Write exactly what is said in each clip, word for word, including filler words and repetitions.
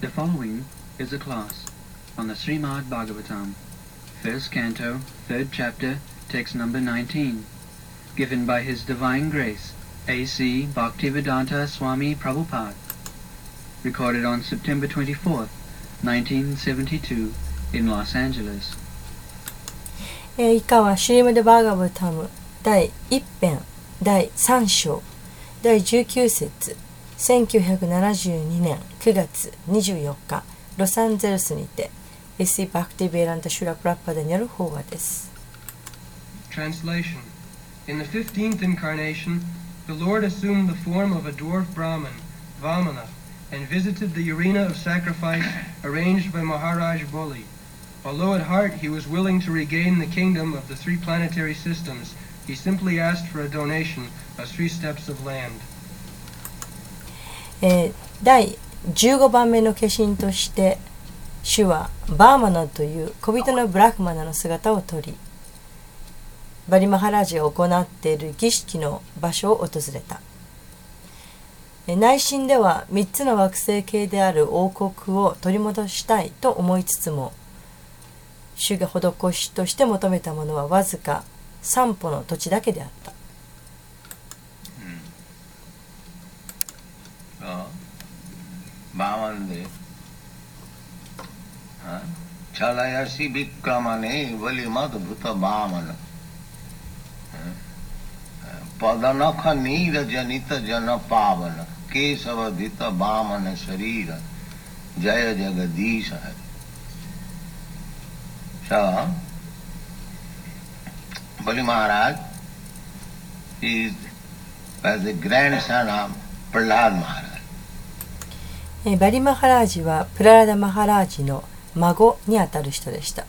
The following is a class on the Srimad Bhagavatam, fifth canto, third chapter, text number nineteen, given by His Divine Grace, A C Bhaktivedanta Swami Prabhupada, recorded on September twenty-fourth, nineteen seventy-two, in Los Angeles. 以下はシュリマド・バーガヴタムだいいっ編だいさん章だいじゅうきゅう節せんきゅうひゃくななじゅうにねんくがつにじゅうよっかロサンゼルスにて エスイー バクティベーランタ・シュラ・プラッパダによる法話です。 Translation In the fifteenth incarnation the Lord assumed the form of a dwarf Brahmin, Vamana, and visited the arena of sacrifice arranged by Maharaj Boli. Although at heart he was willing to regain the kingdom of the three planetary systems, he simply asked for a donation of three steps of land. えー、だいじゅうご番目の化身として、主はバーマナという小人のブラフマナの姿をとり、バリマハラージが行っている儀式の場所を訪れた。えー、内心ではみっつの惑星系である王国を取り戻したいと思いつつも、主が施しとして求めたものはわずか三歩の土地だけであった。So, Bali Maharaj is the grandson of Prahlad Maharaj. バリマハラージはプララダ・マハラージの孫にあたる人でした。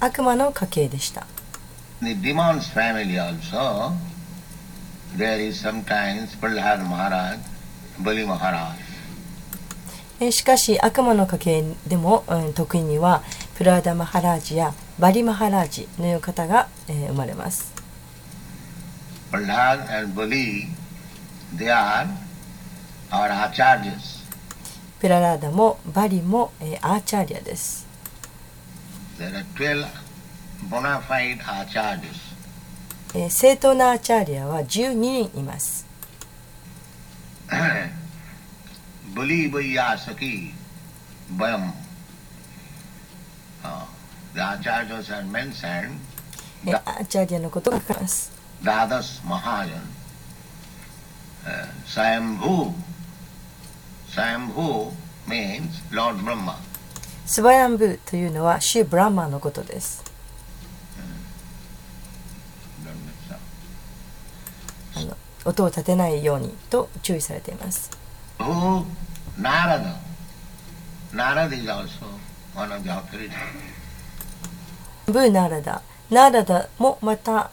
悪魔の家系でした。The demon's family also, there is sometimes Prahlad Maharaj.しかし悪魔の家系でも、うん、時にはプラーダ・マハラージやバリ・マハラージのいう方が、えー、生まれます。プララーダもバリも、えー、アーチャーリアです。えー、正当なアーチャーリアはじゅうににんいます。Bali Vaiyasaki Vayam. The Acharyas have mentioned Dadas Mahajan. Swayambhu. Swayambhu means Lord Brahma. Swayambhu というのは主ブラマのことです。音を立てないようにと注意されています。おナラダナラダ is also one of the authorities. ブーナラダナラダもまた、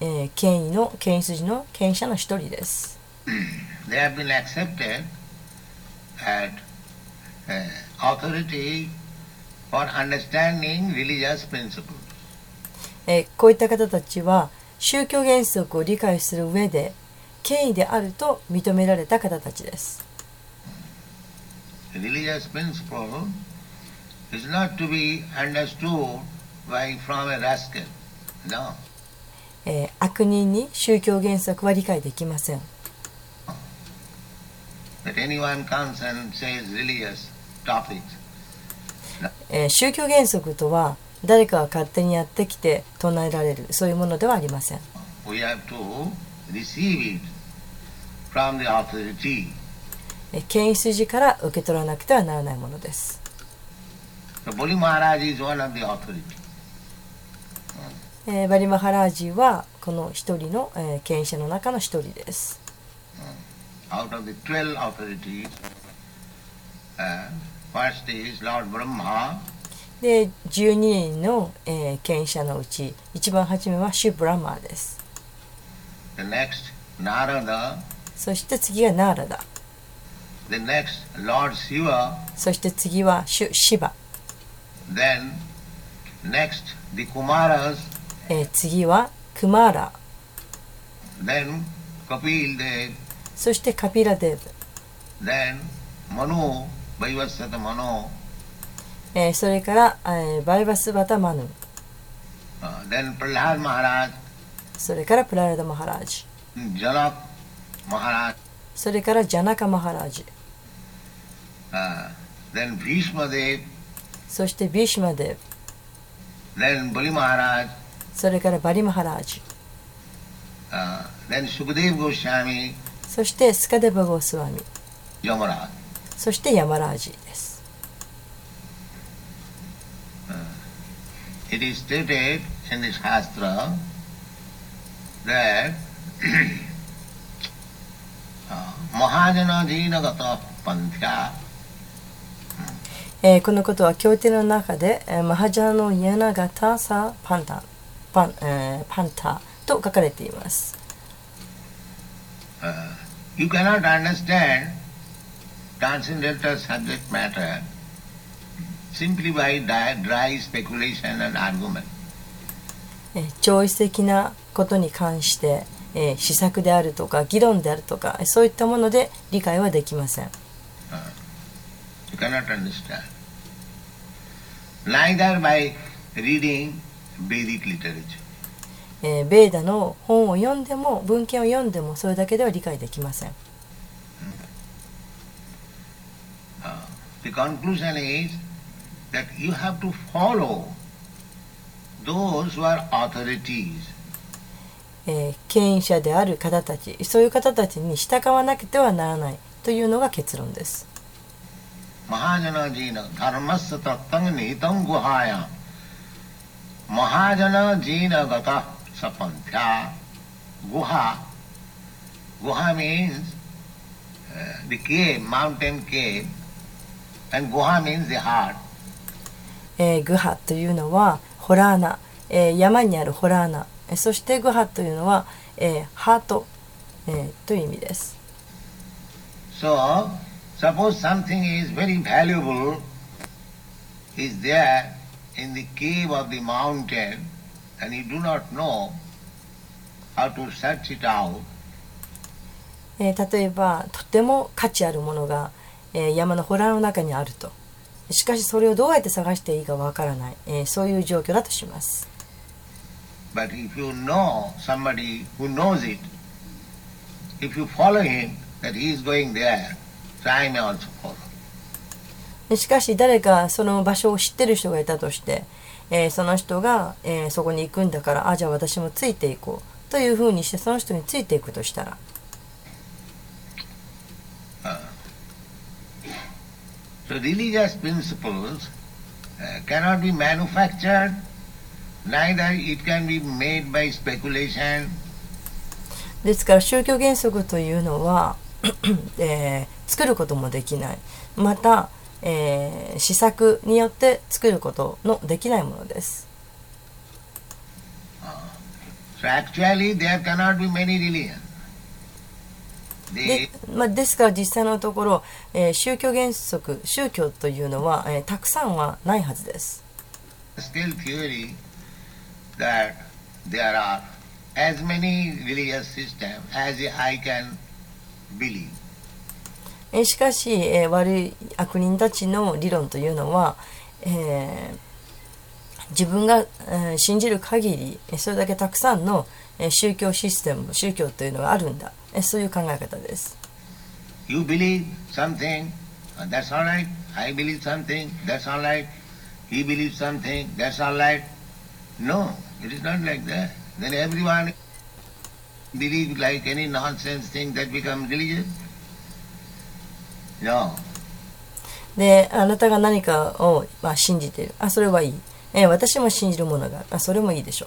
えー、権威の権威筋の権威者の一人です。 They have been accepted at、uh, authority for understanding religious principles、えー、こういった方たちは宗教原則を理解する上で権威であると認められた方たちです。Religious principle is not to be understood by from a rascal. No. えー、悪人に宗教原則は理解できません。That anyone comes and says religious topics. えー、宗教原則とは誰かが勝手にやってきて唱えられるそういうものではありません。We have to receive it from the authority. 権威筋から受け取らなくてはならないものです。バリマハラージはこの一人の権威者の中の一人です。Out of the twelve authorities, first is Lord Brahma. でじゅうににんの、えー、権威者のうち一番初めはシュブラマーです。 The next, Narada. そして次がナーラダ。 The next, Lord Shiva. そして次はシュ・シバ。 Then, next, the Kumaras. えー、次はクマーラ。Then Kapil Dev. そしてカピラデーブ。Then Manu Vaivasvata Manu. えー、それから、えー、バイバスバタマヌ。Uh, then Prahlad Maharaj. それからプラーダマハラージ。Janak Maharaj. それからジャナカマハラージ。Uh, then Bhishma Dev. そしてビーシマデーブ。Then Bali Maharaj. それからバリマハラージ。Uh, then Sukadev Goswami。そしてスカデバゴースワミ、そしてヤマラージです。It is stated in the Shastra that Mahajana Dhinagata Panthya、えー、このことは経典の中で、えー、マハジャノ・ヤナガタ・サ・パンタ、パン、えー、パンタと書かれています。Uh,You cannot understand transcendental subject matter simply by dry speculation and argument. 超越的なことに関して、えー、試作であるとか議論であるとかそういったもので理解はできません。Uh, you cannot understand. Neither by reading Vedic literature.ベーダの本を読んでも文献を読んでもそれだけでは理解できません。The conclusion is that you have to follow those who are authorities. 権威者である方たち、そういう方たちに従わなくてはならないというのが結論です。マハジャナジーナ、ダルマスタタンニタングハヤ、マハジャナジーナガタ。Sapantha, Guha. Guha means uh, the cave, mountain cave, and Guha means the heart. えー、グハというのはホラーナ、えー、山にあるホラーナ、えー、そしてグハというのは、えー、ハート、えー、という意味です。So, suppose something is very valuable is there in the cave of the mountain.And you do not know how to search it out. 例えば、とても価値あるものが、えー、山の洞の中にあると。しかし、それをどうやって探していいかわからない、えー。そういう状況だとします。But if you know somebody who knows it, if you follow him, that he is going there, so I may also follow. しかし、誰かその場所を知ってる人がいたとして、えー、その人が、えー、そこに行くんだから、あ、じゃあ私もついていこうというふうにしてその人についていくとしたら、uh, so religious principles cannot be manufactured, neither it can be made by speculation. ですから宗教原則というのは、えー、作ることもできない。またえー、試作によって作ることのできないものです。で、まあ、ですから実際のところ、えー、宗教原則、宗教というのは、えー、たくさんはないはずです。しかし、えー、悪い悪人たちの理論というのは、えー、自分が、えー、信じる限りそれだけたくさんの、えー、宗教システム、宗教というのがあるんだ、えー、そういう考え方です。You believe something, that's all right. I believe something, that's all right. He believes something, that's all right. No, it is not like that. Then everyone believes like any nonsense thing that becomes religious.で、あなたが何かを、まあ、信じている。あ、それはいい。えー、私も信じるものがある。あ、それもいいでしょ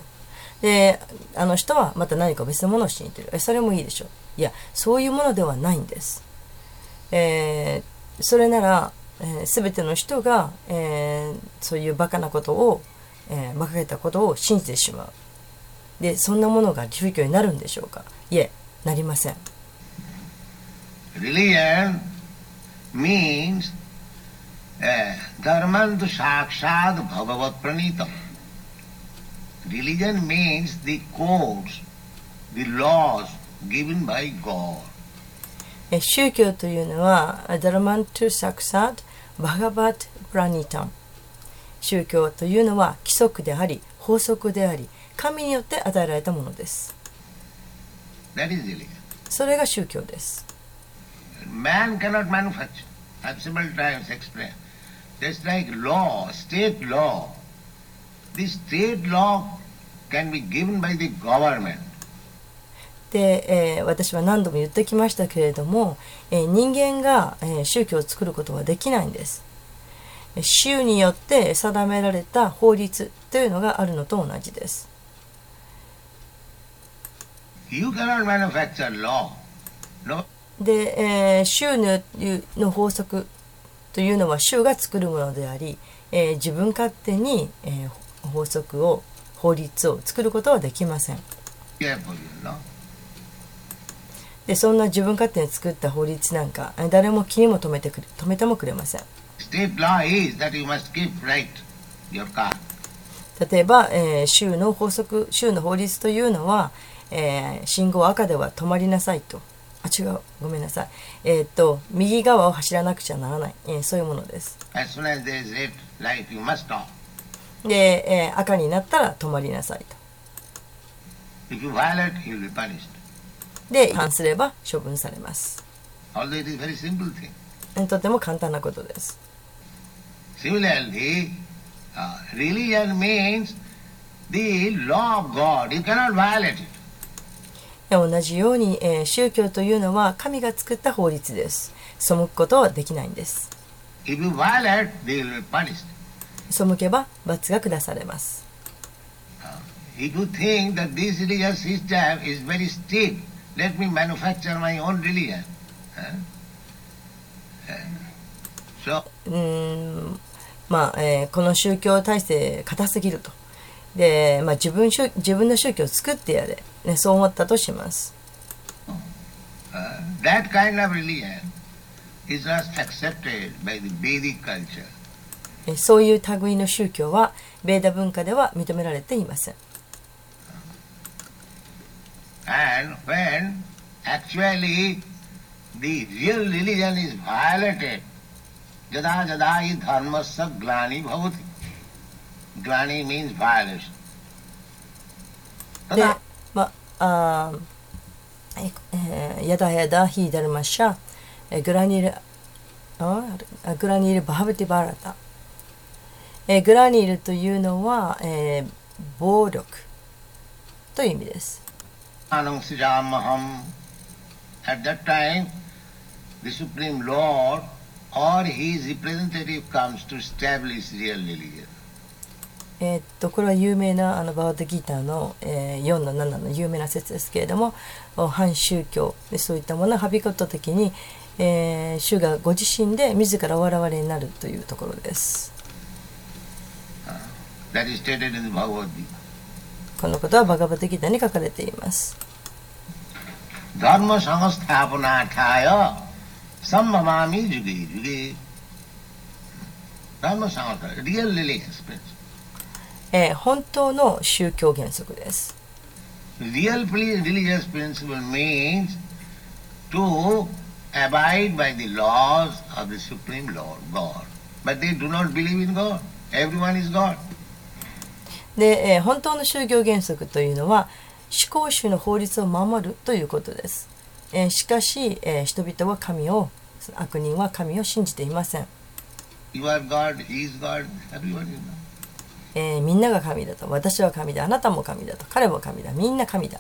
う。で、あの人はまた何か別のものを信じている。え、それもいいでしょう。いや、そういうものではないんです。えー、それなら、すべての人が、えー、そういうバカなことを、えー、馬鹿げたことを信じてしまう。で、そんなものが宗教になるんでしょうか。いえ、なりません。Really?means dharman tu shakshad bhagavat pranitam. Religion means the codes the laws given by God. 宗教というのはダルマントゥサクサードバガバットプラニタン。宗教というのは規則であり法則であり神によって与えられたものです。That is religion. それが宗教です。Man cannot manufacture. I've several times explained. Just like law, state law. The state law can be given by the government.でえー、私は何度も言ってきましたけれども、えー、人間が、えー、宗教を作ることはできないんです。州によって定められた法律というのがあるのと同じです。You cannot manufacture law. No. で、えー、州 の, の法則というのは州が作るものであり、えー、自分勝手に、えー、法則を法律を作ることはできません。Yeah,でそんな自分勝手に作った法律なんか誰も気にも留めてくれ止めてもくれません。例えば、えー、州の法則、州の法律というのは、えー、信号赤では止まりなさいと、あ違うごめんなさい、えー、っと右側を走らなくちゃならない、えー、そういうものです。As soon as there is red light, you must stop. で、えー、赤になったら止まりなさいと。If you violate, you'll be punished.で違反すれば処分されます。とても簡単なことです。Similarly, religion means the law of God. You cannot violate it. 同じように、えー、宗教というのは神が作った法律です。背くことはできないんです。If you violate, they will be punished. 背けば罰が下されます。If you think that this religious system is very strict,Let me manufacture my own religion. So. うーんまあ、えー、この宗教体制固すぎるとで、まあ、自分宗自分の宗教を作ってやれ、ね、そう思ったとします。That kind of religion is not accepted by the Vedic culture. そういう類の宗教はベーダ文化では認められていません。And when actually the real religion is violated, jada jada hi dharmasya glani bhavati. Glani means violation. で、まあ、やだやだひだるましゃ、グラニル、グラニルバハブティバラタ。グラニルというのは、えー、暴力という意味です。At that time, the Supreme Lord or his representative comes to establish real religion. えっとこれは有名なあのバードギーターの、えー、よんのななの有名な説ですけれども、反宗教そういったものをはびこった時に、えー、主がご自身で自ら我々になるというところです。That is stated in the Bhagavad Gita.このことはバガバテギータに書かれています。ダルマサンガスタプナタヤサンママミジュギジュギダルマサンガスタリアルリリースプリンス。本当の宗教原則です。リアルリリースプリンシプル means to abide by the laws of the Supreme Lord God. But they do not believe in God. Everyone is God.で、えー、本当の宗教原則というのは思考主の法律を守るということです、えー、しかし、えー、人々は神を悪人は神を信じていません、えー、みんなが神だと私は神だあなたも神だと彼も神だみんな神だ、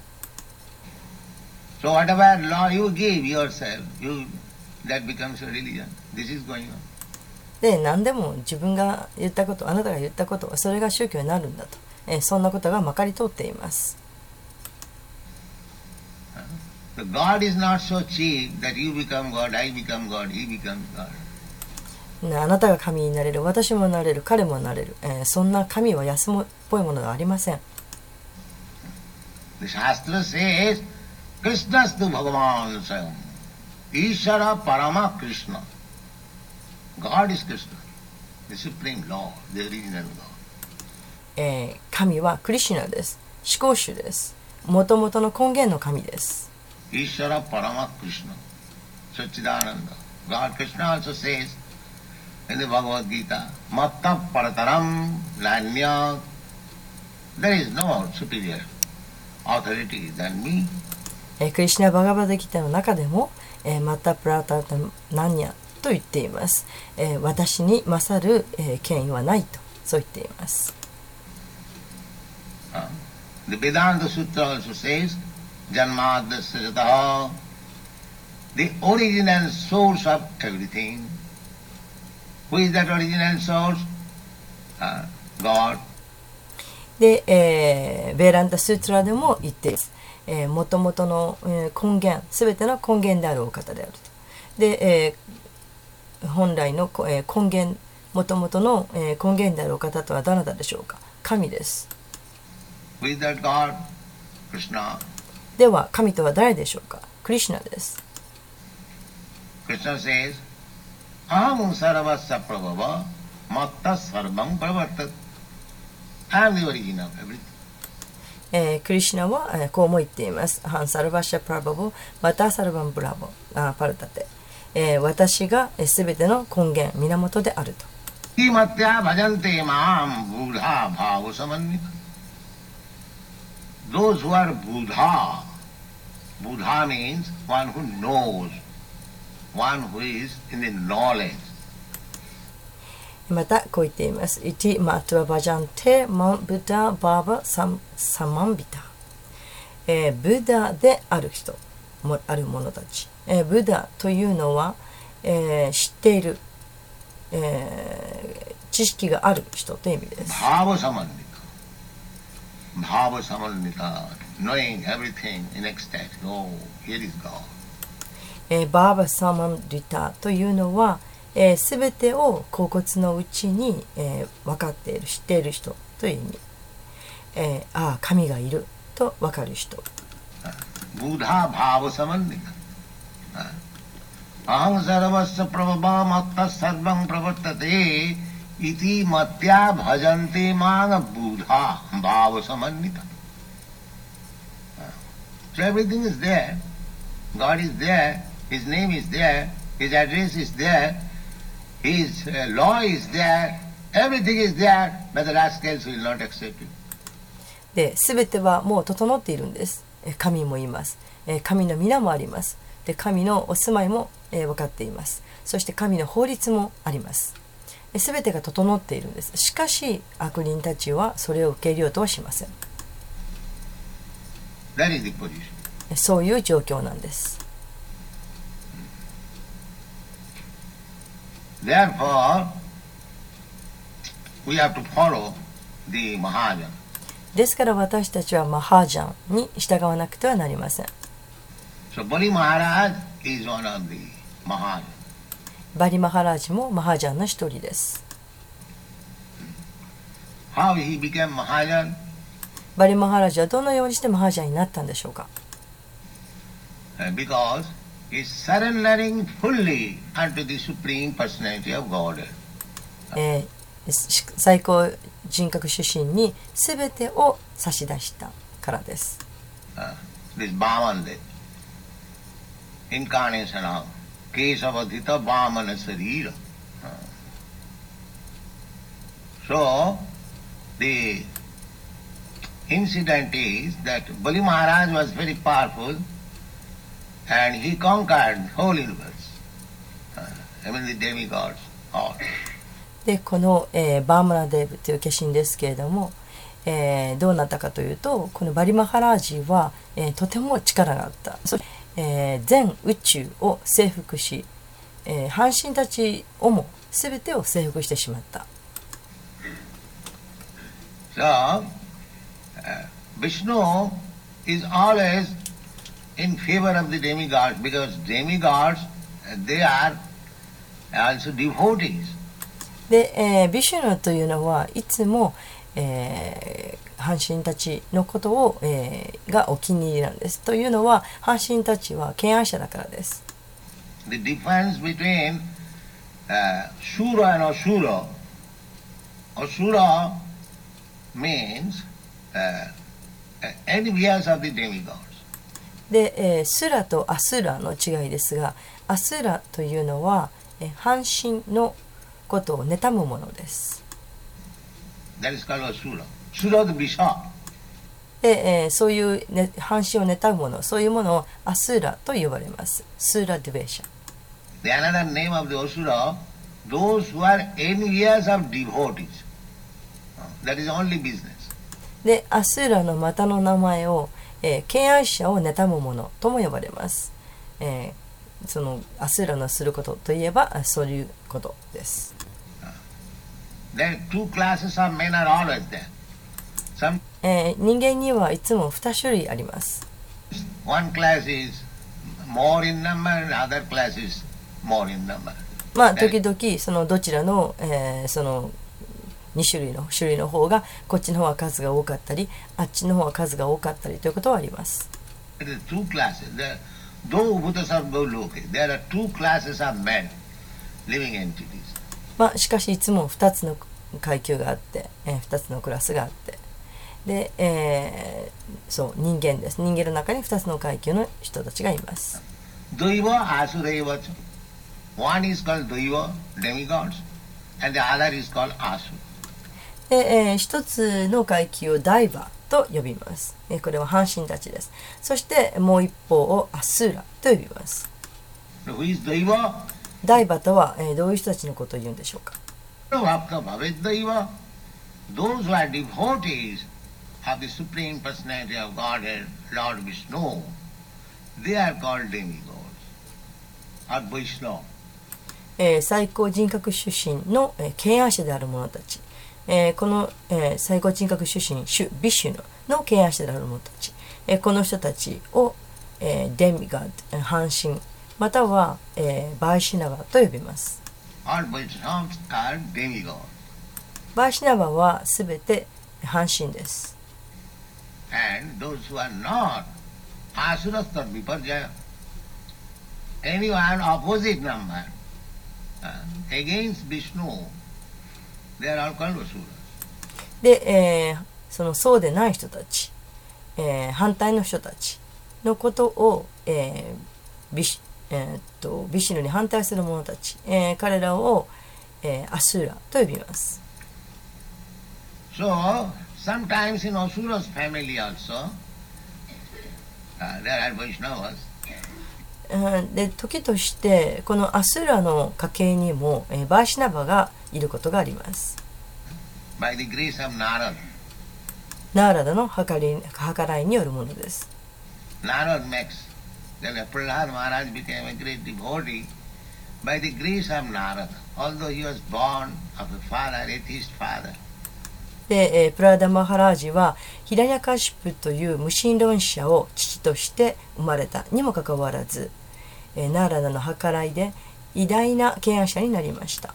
so whatever law you give yourself, you, that becomes your religion. This is going on.で何でも自分が言ったことあなたが言ったことそれが宗教になるんだと、えー、そんなことがまかり通っています。 God is not so cheap that you become God, I become God, he becomes God. あなたが神になれる私もなれる彼もなれる、えー、そんな神は安っぽいものがありません。 The Shastra says Krishna stu Bhagavan Sayam Ishara Parama Krishna God is Krishna, the Supreme Lord, the original God. 神はクリシュナです。至高主です。もともとの根源の神です。クリシュナ・バガヴァッド・ギータの中でも、えー、マッタ・プラタタナニャと言っています。えー、私に勝る、えー、権威はないと、そう言っています。The Vedanta Sutra also says, Janmadasya Jataha, the original source of everything. Who is that original source? Uh, God. で、えー、ベーダンタ・スートラでも言っています。もともとの、えー、根源、すべての根源であるお方であると。で、えー、本来の、えー、根源、もともとの、えー、根源であるお方とはどなたでしょうか。神です。With that God, Krishna. では、神とは誰でしょうか。クリシュナです。クリシュナ says, Aham sarvasya prabhava matta sarvam pravartat. I am the origin of everything.えー、クリシュナは、えー、こうも言っています。ハンサルバシャプラバボ、マタサルバンブラボ、あパルタテ、えー。私がすべての根源、源であると。Those who are Buddha, Buddha means one who knows, one who is in the knowledge.またこう言っています。イティマトゥアバジャンテマンブダバーバサムサマンビタ、えー、ブダである人もある者たち、えー、ブダというのは、えー、知っている、えー、知識がある人という意味です。バーバサマンビタ、バーバサマンビタ、knowing everything in ecstatic, oh, here is God. えー、バーバサマンビタというのはすべ、えー、てを恍惚のうちに、えー、分かっている、知っている人という意味。えー、ああ、神がいると分かる人。ブダ・バーヴ・サマンディカ。アン・サラヴァッサ・プラヴァ・マッタ・サルヴァン・プラヴァタテ、イティ・マッタ・バジャンテ・マナ・ブダ・バーヴ・サマンディカ。So everything is there. God is there. His name is there. His address is there.His law is there, everything is there, but the rascals will not accept it. で、すべてはもう整っているんです。神もいます。神の皆もあります。で、神のお住まいも分かっています。そして神の法律もあります。すべてが整っているんです。しかし、悪人たちはそれを受け入れようとはしません。That is the position. そういう状況なんです。Therefore, we have to follow the Mahajan. ですから私たちはマハージャンに従わなくてはなりません。So, バリマハラージ is one of the Mahajan. バリマハラージもマハージャンの一人です。How he became Mahajan? バリマハラージはどのようにしてマハージャンになったんでしょうか。Because最高人格主神にすべてを差し出したからです。And he conquered the whole universe. I mean the demigods. All. で、この、えー、バーマナデーブという化身ですけれども、えー、どうなったかというと、このバリマハラージは、えー、とても力があった。そして、えー、全宇宙を征服し、えー、半身たちをもすべてを征服してしまった。So, Vishnu is always in favor of the demigods, because demigods, they are also devotees. で、えー、ビシュヌというのはいつも、えー、半身たちのことを、えー、がお気に入りなんです。というのは、半身たちは敬愛者だからです。The difference between、uh, Shura and Asura. Asura means、uh, で、スラとアスラの違いですが、アスラというのは半身のことを妬むものです。で、そういう半身を妬むもの、そういうものをアスラと呼ばれます。スーラ・ディヴェシャ。で、アスラのまたの名前を、えー、敬愛者を妬む者とも呼ばれます。えー、そのアスラのすることといえばそういうことです。Some... えー、人間にはいつもに種類あります。まあ時々そのどちらの、えー、そのに種類の種類の方がこっちの方は数が多かったり、あっちの方は数が多かったりということはあります。まあしかしいつもふたつの階級があって、えー、ふたつのクラスがあって、で、えー、そう人間です。人間の中にふたつの階級の人たちがいます。で、えー、一つの階級をダイバと呼びます。えー、これは半身たちです。そしてもう一方をアスーラと呼びます。ダイバとは、えー、どういう人たちのことを言うんでしょうか。えー、最高人格主神の、えー、敬愛者である者たち。えー、この、えー、最高人格主神、主ビシュの敬愛者である者たち、えー、この人たちを、えー、デミガッド、半身、または、えー、バイシナバと呼びます。バイシナバはすべて半身です。And those who are not, Asurastha Viparjaya, anyone opposite number, against Vishnu.で、えー、そのそうでない人たち、えー、反対の人たちのことを、えー ビ, シえー、っとビシュヌに反対する者たち、えー、彼らを、えー、アスーラと呼びます。So, sometimes in Asura's family also, there are Vaishnavas. で、時としてこのアスーラの家系にも、えー、バーシナバがいることがあります。ナーラダの計らいによるものです。で、プラダ・マハラージはヒラニャカシプという無神論者を父として生まれたにもかかわらず、ナーラダの計らいで偉大な敬愛者になりました。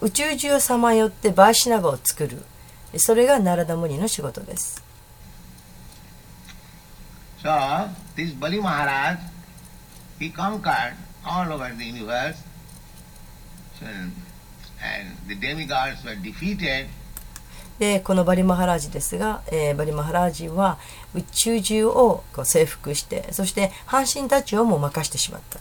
宇宙中をさまよってバイシナバを作る、それがナラダムニの仕事です。So, this Bali Maharaj, he conquered all over the universe, and the demigods were defeated.で、このバリマハラージですが、えー、バリマハラージは宇宙中をこう征服して、そして半身たちをも任してしまった。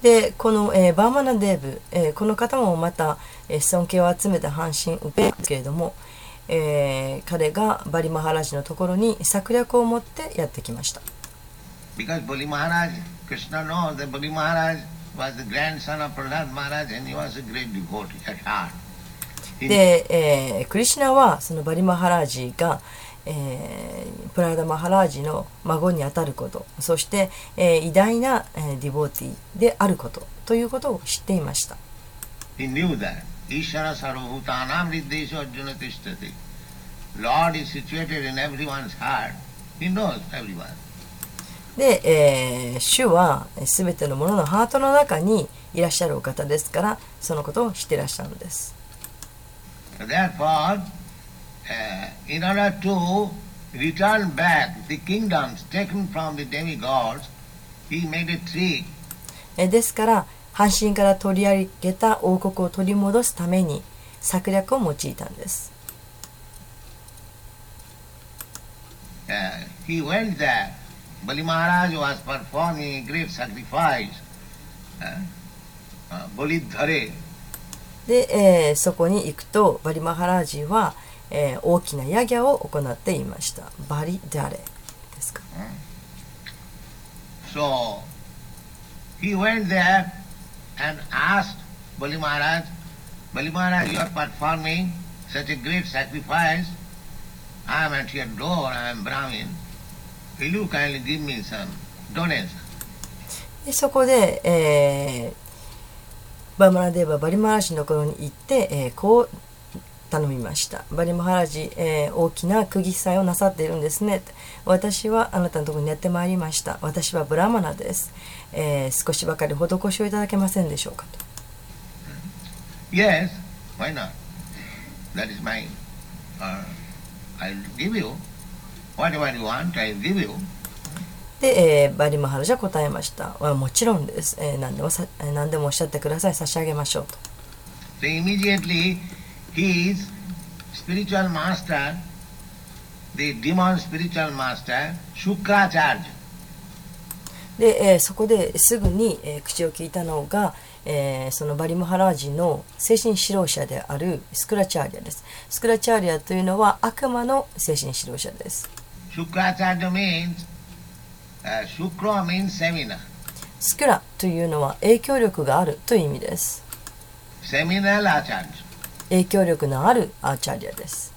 で、この、えー、バーマナデーブ、えー、この方もまた、えー、尊敬を集めた半身ウペンですけれども、えー、彼がバリマハラジのところに策略を持ってやってきました。で、えー、クリシュナはそのバリマハラジが、えー、プラダマハラジの孫にあたること、そして、えー、偉大なディボーティーであることということを知っていました。で、えー、主はすべてのもののハートの中に、いらっしゃるお方ですから、そのことを知っていらっしゃるのです。ですから半神から取り上げた王国を取り戻すために策略を用いたんです。Bali Maharaj was performing great sacrifice. Bali Dhare. で、えー、そこに行くとバリマハラージは、えー、大きなヤギを行っていました。バリダレですか。So he went there and asked Bali Maharaj, Bali Maharaj, you are performing such a great sacrifice. I am at your door. I am Brahmin.でそこで、えー、バーマラデーババリマハラジの頃に行って、えー、こう頼みました。バリマハラジ、えー、大きな釘祭をなさっているんですね。私はあなたのところにやってまいりました。私はブラマナです、えー、少しばかり施しをいただけませんでしょうかと。 Yes, why not? That is my, uh, I'll give you.で、えー、バリマハラジは答えました。もちろんです、えー何でもさ。何でもおっしゃってください。差し上げましょうと。So immediately his spiritual master, the demon spiritual master, Shukracharya. で、えー、そこですぐに、えー、口を聞いたのが、えー、そのバリマハラージの精神指導者であるスクラチャーリアです。スクラチャーリアというのは悪魔の精神指導者です。スクラというのは影響力があるという意味です。影響力のあるアーチャーリアです。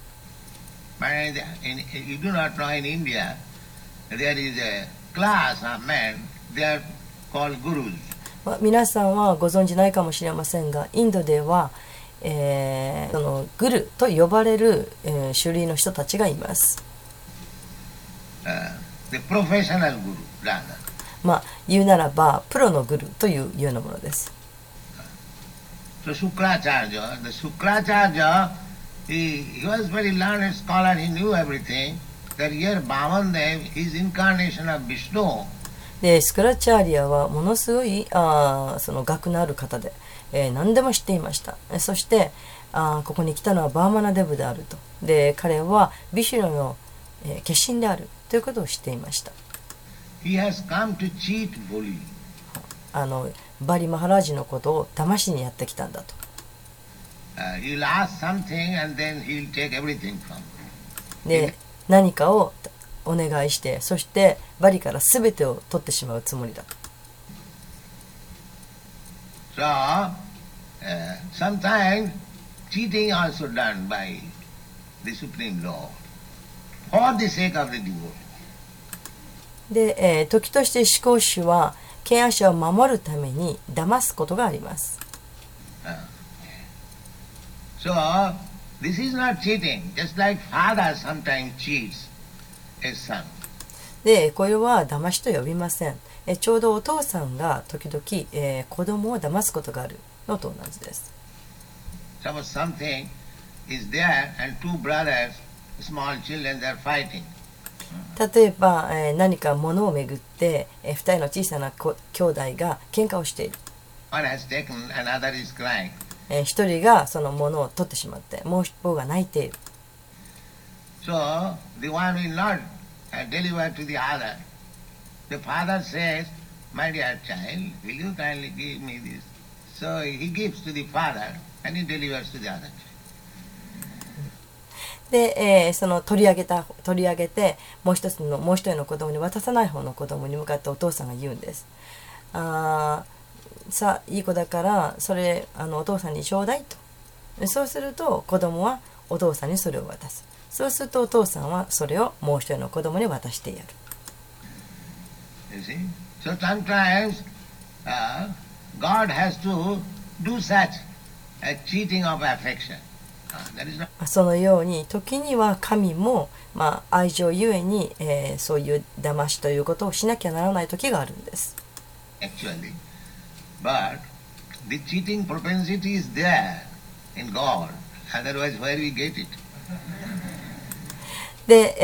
皆さんはご存じないかもしれませんが、インドでは、えー、そのグルと呼ばれる、えー、種類の人たちがいます。まあ、言うならばプロのグルというようなものです。でスクラチャーリアはものすごいあその学のある方で、えー、何でも知っていました。そしてあここに来たのはバーマナデブであると。で彼はビシュヌの、えー、化身であるということを知っていました。He has come to cheat Bali. あのバリマハラージのことを騙しにやってきたんだと。Uh, he'll ask something and then he'll take everything from him. で何かをお願いして、そしてバリからすべてを取ってしまうつもりだと。で、えー、時として思考主は権威者を守るために騙すことがあります。So, this is not cheating, just like father sometimes cheats.でこれは騙しと呼びません。えちょうどお父さんが時々、えー、子供を騙すことがあるのと同じです。例えば、えー、何か物をめぐって、えー、ふたりの小さな子兄弟が喧嘩をしている。えー、ひとりがその物を取ってしまってもう一方が泣いている。So, the one will not deliver to the other. The father says, My dear child, will you kindly give me this? So he gives to the father and he delivers to the other child. で、えー、その取り上げた、取り上げて、もう一つの、もう一人の子供に渡さない方の子供に向かってお父さんが言うんです。あー、さあ、いい子だから、それ、あの、お父さんにちょうだいと。そうすると、子供はお父さんにそれを渡す。そうするとお父さんはそれをもう一人の子供に渡してやる。そのように時には神も、まあ、愛情ゆえに、えー、そういう騙しということをしなきゃならない時があるんです。Actually, but the cheating propensity is there in God. Otherwise, where we get it? で、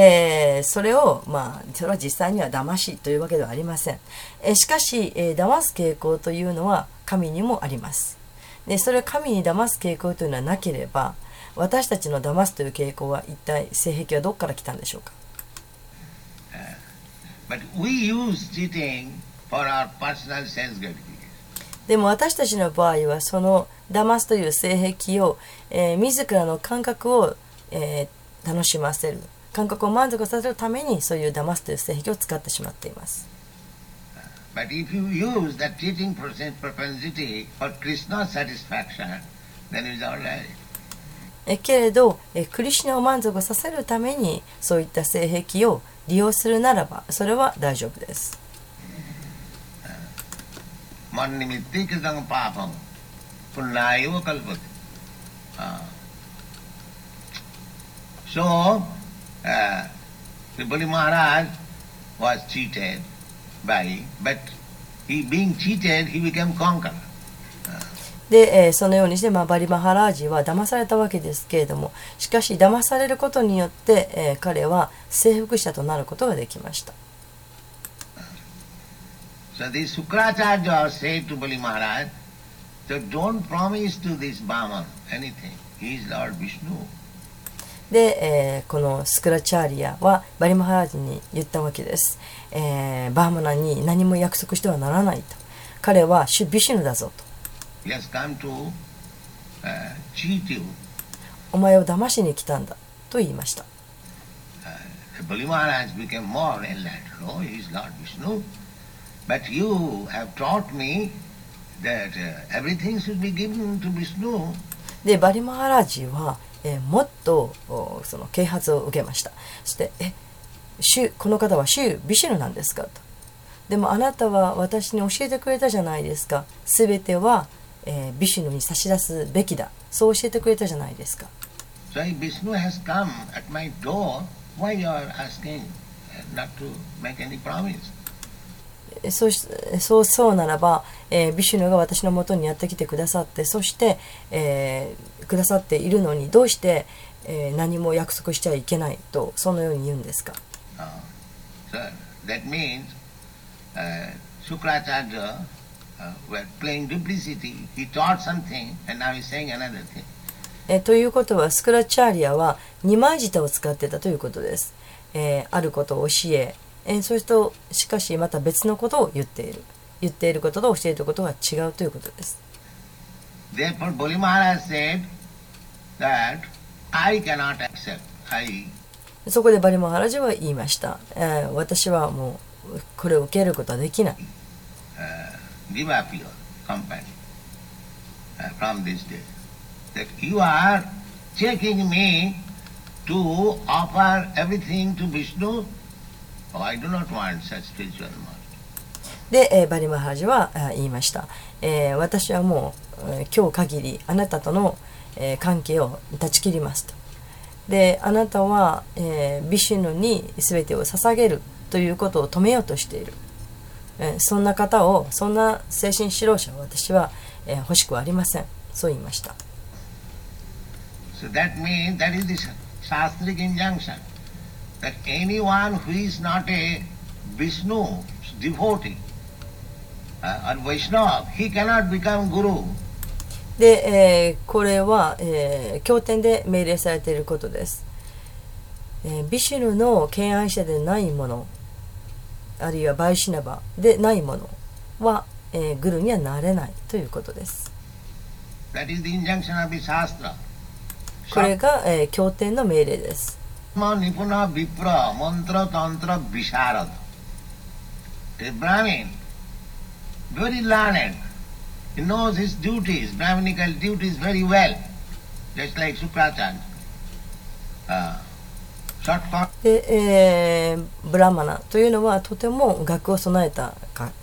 えー、それを、まあ、それは実際には騙しというわけではありません。えー、しかし、えー、騙す傾向というのは神にもあります。で、それは神に騙す傾向というのはなければ、私たちの騙すという傾向は一体性癖はどこから来たんでしょうか。でも私たちの場合はその騙すという性癖を、えー、自らの感覚を、えー、楽しませる感覚を満足させるためにそういう騙すという性癖を使ってしまっています。けれど、クリシュナを満足させるためにそういった性癖を利用するならば、それは大丈夫です。で、えー、そのようにして、まあ、バリマハラージは騙されたわけですけれども、しかし騙されることによって、えー、彼は征服者となることができました。So the Sukracharya said to Bali Maharaj, "Don't promise to this Brahman anything. He is Lord Vishnu." で、えー、このスクラチャーリアはバリマハラージに言ったわけです。えー、バーマナに何も約束してはならないと。彼は主ビシュヌだぞと。お前を騙しに来たんだと言いました。で、バリマハラージは、えー、もっとその啓発を受けました。そして、え、この方は主ビシュヌなんですかと。でもあなたは私に教えてくれたじゃないですか。すべてはえー、ビシュヌに差し出すべきだ、そう教えてくれたじゃないですか。そうそうそうならば、えー、ビシュヌが私のもとにやってきてくださって、そして、えー、くださっているのにどうして、えー、何も約束しちゃいけないとそのように言うんですか。Uh, so that means, uh, Shukracharyaということは、スクラチャーリアは二枚舌を使っていたということです。えー、あることを教え、えー、それとしかしまた別のことを言っている。言っていることと教えることが違うということです。そこでバリマハラージは言いました。えー、私はもうこれを受けることはできない。Give up your company from this day. That you are taking me to offer everything to Vishnu. Oh, I do not want such spiritual knowledge. で、バリマハラージは言いました。えー、私はもう今日限りあなたとの関係を断ち切りますと。で、あなたは、えー、ビシュヌに全てを捧げるということを止めようとしている。そんな方を、そんな精神指導者を私は、えー、欲しくはありません。そう言いました。で、えー、これは、えー、経典で命令されていることです。えー、ビシュヌの敬愛者でない者、あるいはバイシナバでないものは、えー、グルにはなれないということです。これが、えー、経典の命令です。で、えー、ブラマナというのはとても学を備えた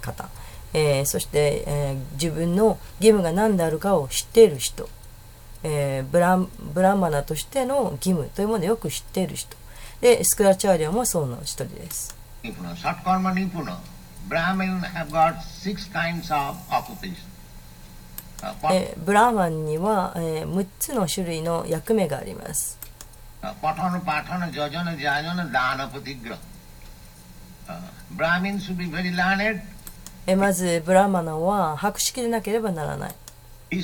方、えー、そして、えー、自分の義務が何であるかを知っている人、えー、ブラ、ブラマナとしての義務というものをよく知っている人で、スクラチャーリアもその一人です。えブラーマンには、えー、むっつの種類の役目があります。えまずブラーマナは博識でなければならない。え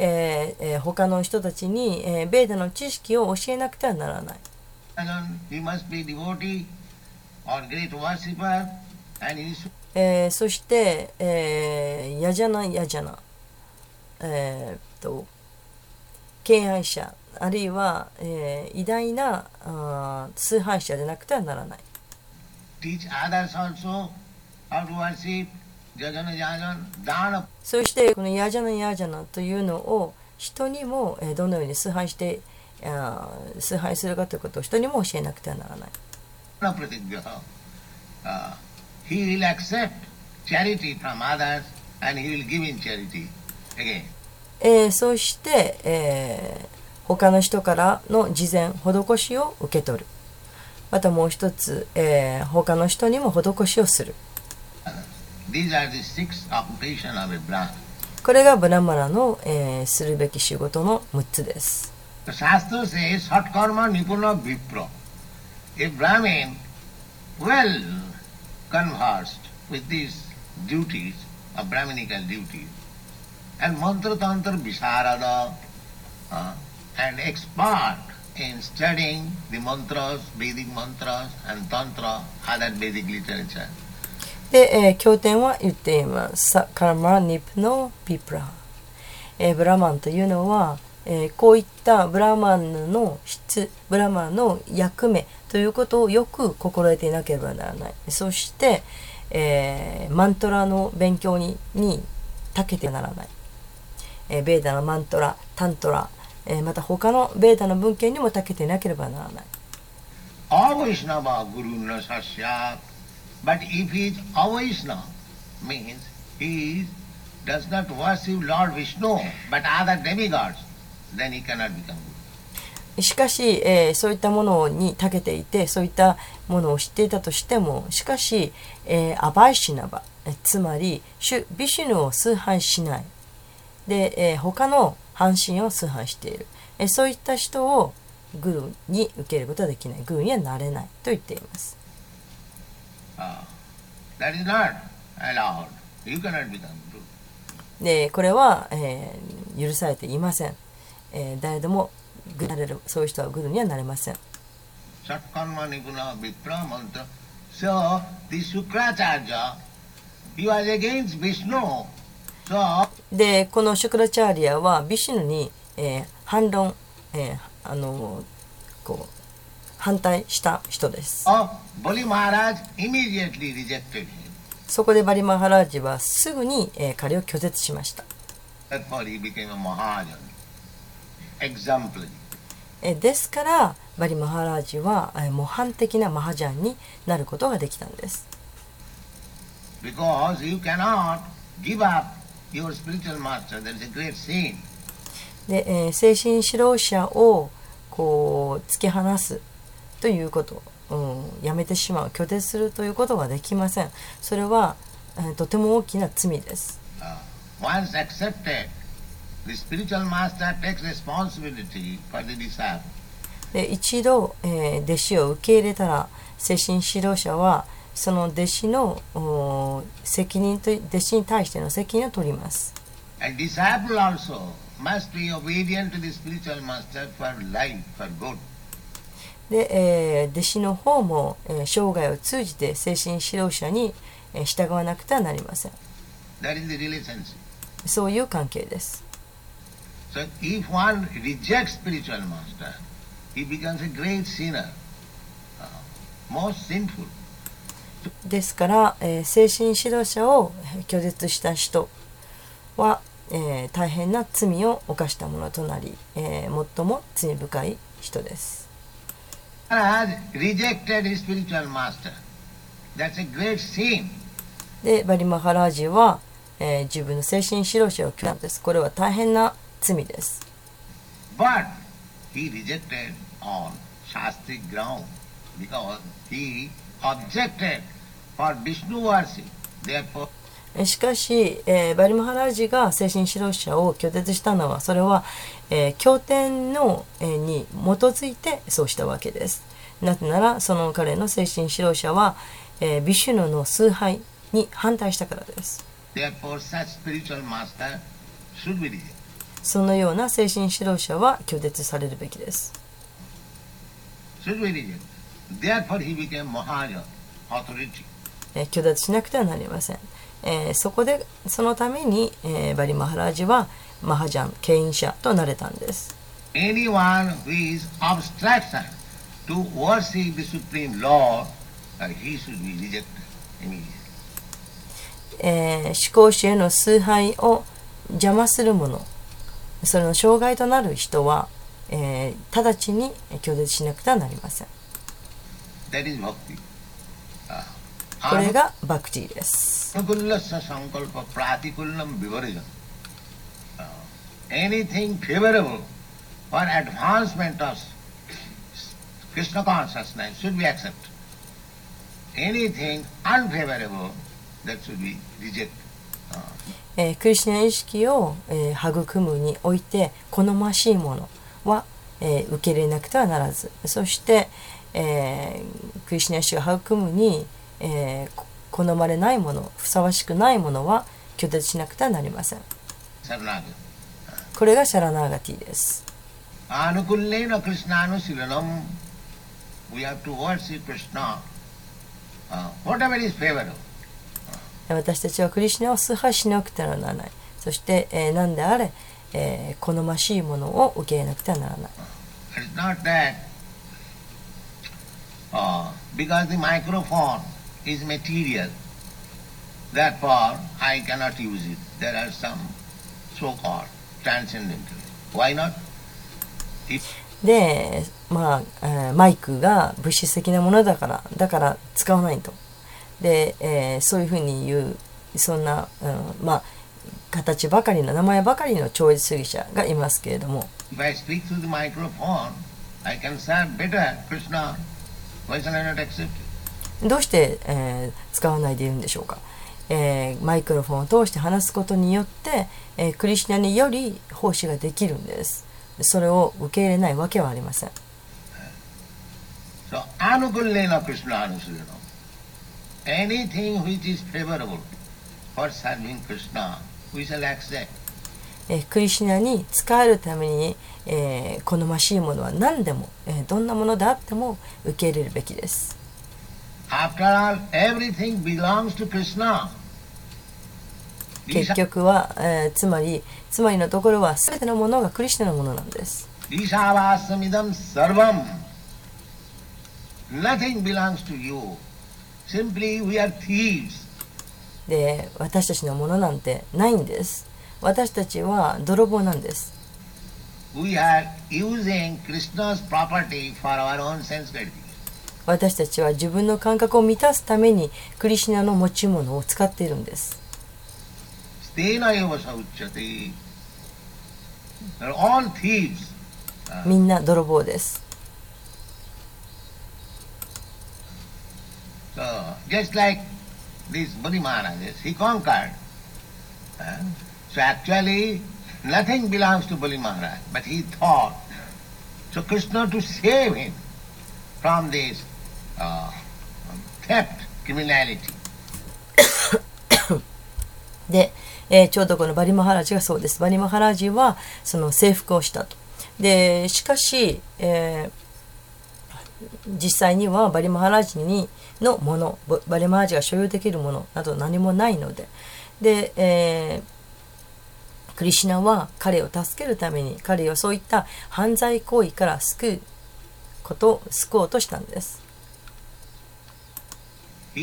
ーえー、他の人たちに、えー、ベーダの知識を教えなくてはならない。えー、そして、えー、ヤジャナヤジャナ、えー、っと敬愛者あるいは、えー、偉大な崇拝者でなくてはならない。そしてこのヤジャナヤジャナというのを人にもどのように崇拝して崇拝するかということを人にも教えなくてはならない。えー、そして、えー、他の人からの慈善施しを受け取る。またもう一つ、えー、他の人にも施しをする。これがブラマラの、えー、するべき仕事のむっつです。で、えー、経典は言っています。サカルマ・ニプノ・ビプラ、えー、ブラマンというのは、えー、こういったブラマンの質、ブラマンの役目ということをよく心得ていなければならない。そして、えー、マントラの勉強に、に長けてはならない、えー。ベーダのマントラ、タントラ、えー、また他のベーダの文献にも長けていなければならない。アーヴァイシナヴァ・グルーナ・サッシャBut if he is Avaishnava, means he is, does not worship Lord Vishnu, but other demigods, then he cannot become Guru. しかし、えー、そういったものに長けていて、そういったものを知っていたとしても、しかし、えー、アバイシナバ、つまり、主ビシュヌを崇拝しない。で、えー、他の半身を崇拝している、えー。そういった人をグルーに受けることはできない。グルーにはなれないと言っています。でこれは、えー、許されていません。えー、誰でもグルになれる、そういう人はグルにはなれません。でこのシュクラチャーリアはビシュヌに、えー、反論、えー、あのこう反対した人です。そこでバリマハラージはすぐに彼を拒絶しました。ですからバリマハラージは模範的なマハジャンになることができたんです。で、精神指導者をこう突き放すということ、うん、やめてしまう、拒絶するということはできません。それは、えー、とても大きな罪です。で一度、えー、弟子を受け入れたら、精神指導者はその弟子の責任と、弟子に対しての責任を取ります。で、えー、弟子の方も、えー、生涯を通じて精神指導者に、えー、従わなくてはなりません。そういう関係です。So if one rejects spiritual master, he becomes a great sinner, most sinful. ですから、えー、精神指導者を拒絶した人は、えー、大変な罪を犯したものとなり、えー、最も罪深い人です。で、バリマハラージは、えー、自分の精神指導者を拒絶したんです。これは大変な罪です。But he rejected on Shastic ground because he objected しかし、えー、バリ・マハラージが精神指導者を拒絶したのは、それは、えー、経典の、えー、に基づいてそうしたわけです。なぜなら、その彼の精神指導者は、えー、ビシュヌの崇拝に反対したからです。そのような精神指導者は拒絶されるべきです。拒絶しなくてはなりません。えー、そこでそのために、えー、バリ・マハラージはマハジャン経営者となれたんです。えー、至高主への崇拝を邪魔する者、それの障害となる人は、えー、直ちに拒絶しなくてはなりません。これがバクティです。クリシュナ意識を育むにおいて好ましいものは受け入れなくてはならず、そしてクリシュナ意識を育むにえー、好まれないもの、ふさわしくないものは拒絶しなくてはなりません。これがシャラナーガティです。私たちはクリシュナを崇拝しなくてはならない。そして、えー、何であれ、えー、好ましいものを受け入れなくてはならない。で、まあ、マイクが物質的なものだから、だから使わないと。で、えー、そういうふうに言う、そんな、うん、まあ、形ばかりの、名前ばかりの超越主義者がいますけれども。どうして、えー、使わないでいるんでしょうか。えー、マイクロフォンを通して話すことによって、えー、クリシュナにより奉仕ができるんです。それを受け入れないわけはありません。えー、クリシュナに仕えるために、えー、好ましいものは何でも、えー、どんなものであっても受け入れるべきです。結局は、えー、つまりつまりのところは全てのものがクリシュナのものなんです。で、私たちのものなんてないんです。私たちは泥棒なんです。私たちは自分の感覚を満たすためにクリシュナの持ち物を使っているんです。みんな泥棒です。で、えー、ちょうどこのバリ・マハラージがそうです。バリ・マハラージはその征服をしたと。で、しかし、えー、実際にはバリ・マハラージにのもの、バリ・マハラージが所有できるものなど何もないので、で、えー、クリシュナは彼を助けるために、彼をそういった犯罪行為から救うことを救おうとしたんです。え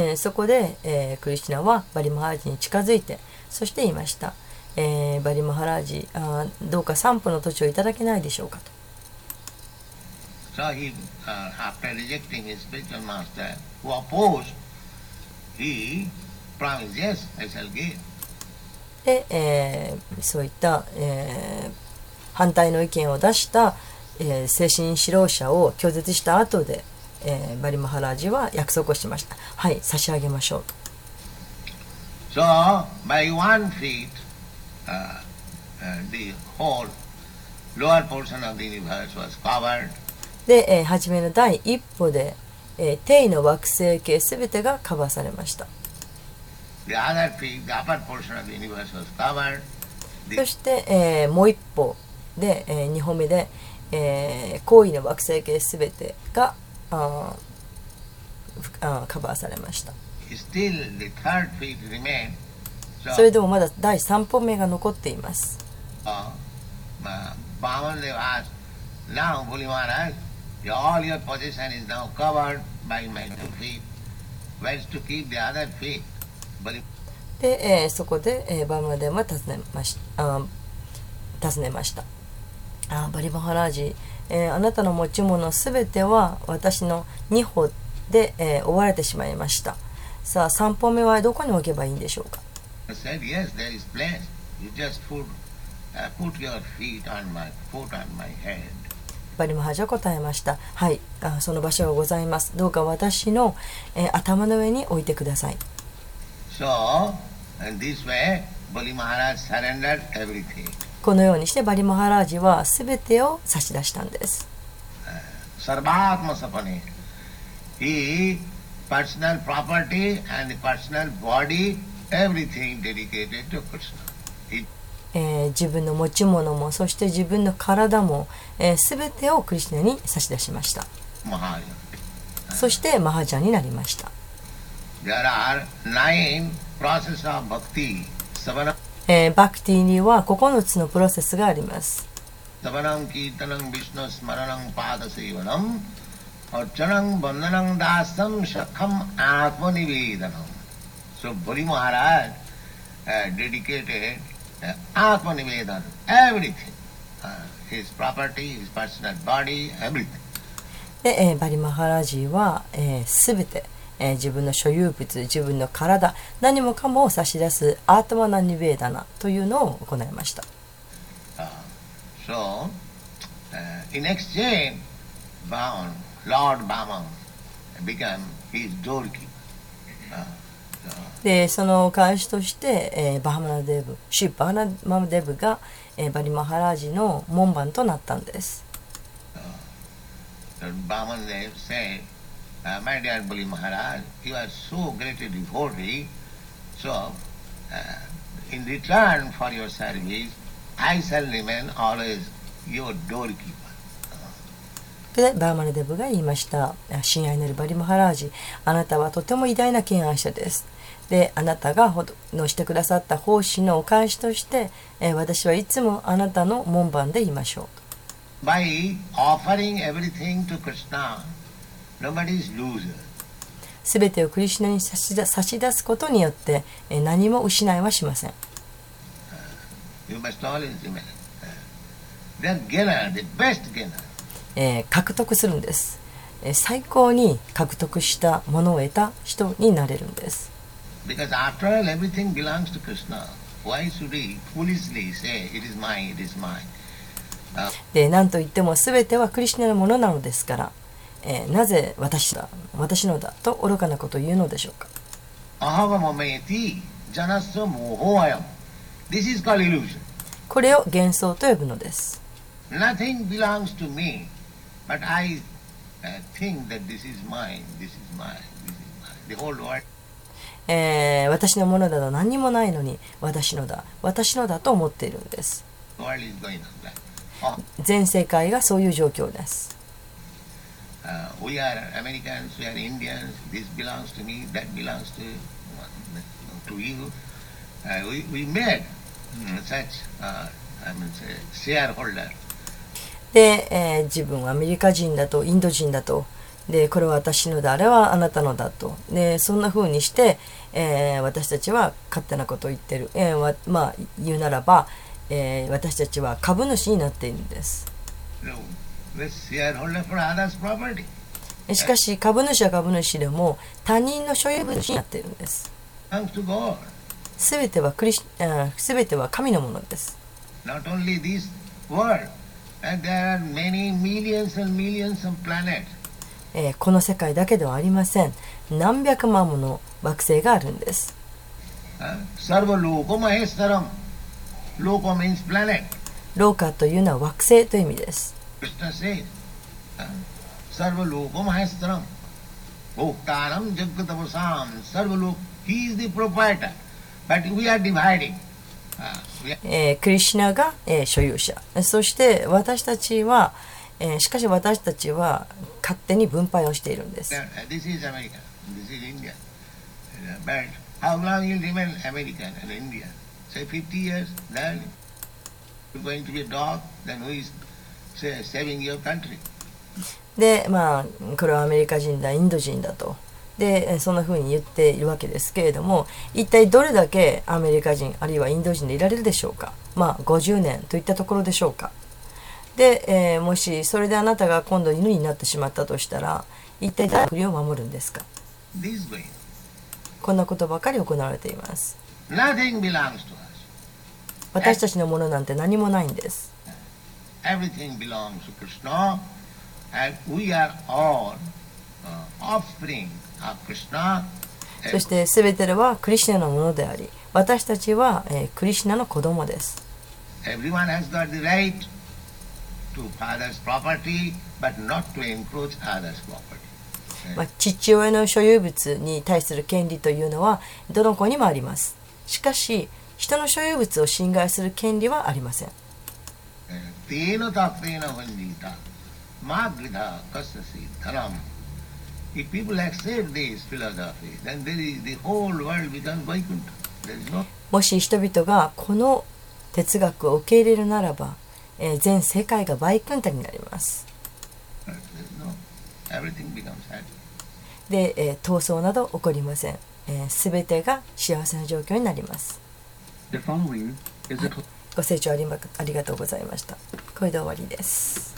ー、そこで、えー、クリシュナはバリ・マハラージに近づいて、そして言いました、えー、バリ・マハラージ、あー、どうか三歩の土地をいただけないでしょうかと。So he, uh, after rejecting his spiritual master, who opposed, he promised, yes, I shall give. で、えー、そういった、えー反対の意見を出した、えー、精神指導者を拒絶した後で、えー、バリ・マハラージは約束をしました。はい、差し上げましょうと。So, by one feet, uh, uh, the whole lower portion of the universe was covered. で、えー、初めの第一歩で、えー、定位の惑星系すべてがカバーされました。The other feet, the upper portion of the universe was covered. そして、えー、もう一歩で、えー、にほんめで、えー、後位の惑星系すべてがああカバーされました。それでもまだ第三歩目が残っています。で、えー、そこで、えー、バーマデンは尋ねました。尋ねました。あ、バリ・マハラージ、えー、あなたの持ち物すべては私のに歩で、えー、追われてしまいました。さあ、さん歩目はどこに置けばいいんでしょうか。バリ・マハラージは答えました。はい、あ、その場所がございます。どうか私の、えー、頭の上に置いてください。So, this way, Bali Maharaj surrendered everything. このようにしてバリ・マハラージはすべてを差し出したんです。自分の持ち物もそして自分の体もすべてをクリシュナに差し出しました。そしてマハジャンになりました。えー、バクティにはここのつのプロセスがあります。で、えー、バリ・マハラージーは、えー、すべて、えー、自分の所有物、自分の体、何もかも差し出すアートマナニベーダナというのを行いました。Uh, so, uh, in exchange, Bhavan, Lord Bhavan became his doorkeeper. Uh, so. で、そのお返しとして、えー、バハマナデブ、シー・バハマナデブが、えー、バリ・マハラージの門番となったんです。Uh, so Uh, my dear Bali Maharaj, you are so great a devotee, so uh, in return for your service, I shall remain always your doorkeeper. で、バーマナデブが言いました。親愛なるバリ・マハラージ、あなたはとても偉大な敬愛者です。で、あなたがのしてくださった奉仕のお返しとして、え私はいつもあなたの門番でいましょう。By offering everything to Krishna,すべてをクリシュナに差し出、差し出すことによって何も失いはしません。えー、獲得するんです。最高に獲得したものを得た人になれるんです。で、なんといってもすべてはクリシュナのものなのですから。えー、なぜ私だ、私のだと愚かなことを言うのでしょうか。これを幻想と呼ぶのです。えー、私のものだと何もないのに、私のだ、私のだと思っているんです。全世界がそういう状況です。We are Americans, we are Indians, this belongs to me, that belongs to, to you. Uh, we, we made such, uh, I mean, shareholder. で、えー、自分はアメリカ人だとインド人だと、でこれは私のだ、あれはあなたのだと、でそんな風にして、えー、私たちは勝手なことを言ってる、えー、まあ言うならば、えー、私たちは株主になっているんです。No.しかし株主は株主でも他人の所有物になっているんです。すべてはクリス、すべては神のものです。world, and there are many millions and millions of planets.えー、この世界だけではありません。何百万もの惑星があるんです。ローカというのは惑星という意味です。えー、クリシュナが、えー、所有者。そして私たちは、えー、しかし私たちは勝手に分配をしているんです。で、まあ、これはアメリカ人だ、インド人だと。で、そんなふうに言っているわけですけれども、一体どれだけアメリカ人あるいはインド人でいられるでしょうか。まあ、ごじゅうねんといったところでしょうか。で、えー、もしそれであなたが今度犬になってしまったとしたら、一体誰が国を守るんですか。こんなことばかり行われています。私たちのものなんて何もないんです。そしてすべてはクリシュナのものであり、私たちは、えー、クリシュナの子供です。まあ、父親の所有物に対する権利というのはどの子にもあります。しかし人の所有物を侵害する権利はありません。もし人々がこの哲学を受け入れるならば、全世界がバイクンタになります。で、えー、闘争など起こりません。す、え、べ、ー、てが幸せな状況になります。はい、ご清聴あり、ま、ありがとうございました。これで終わりです。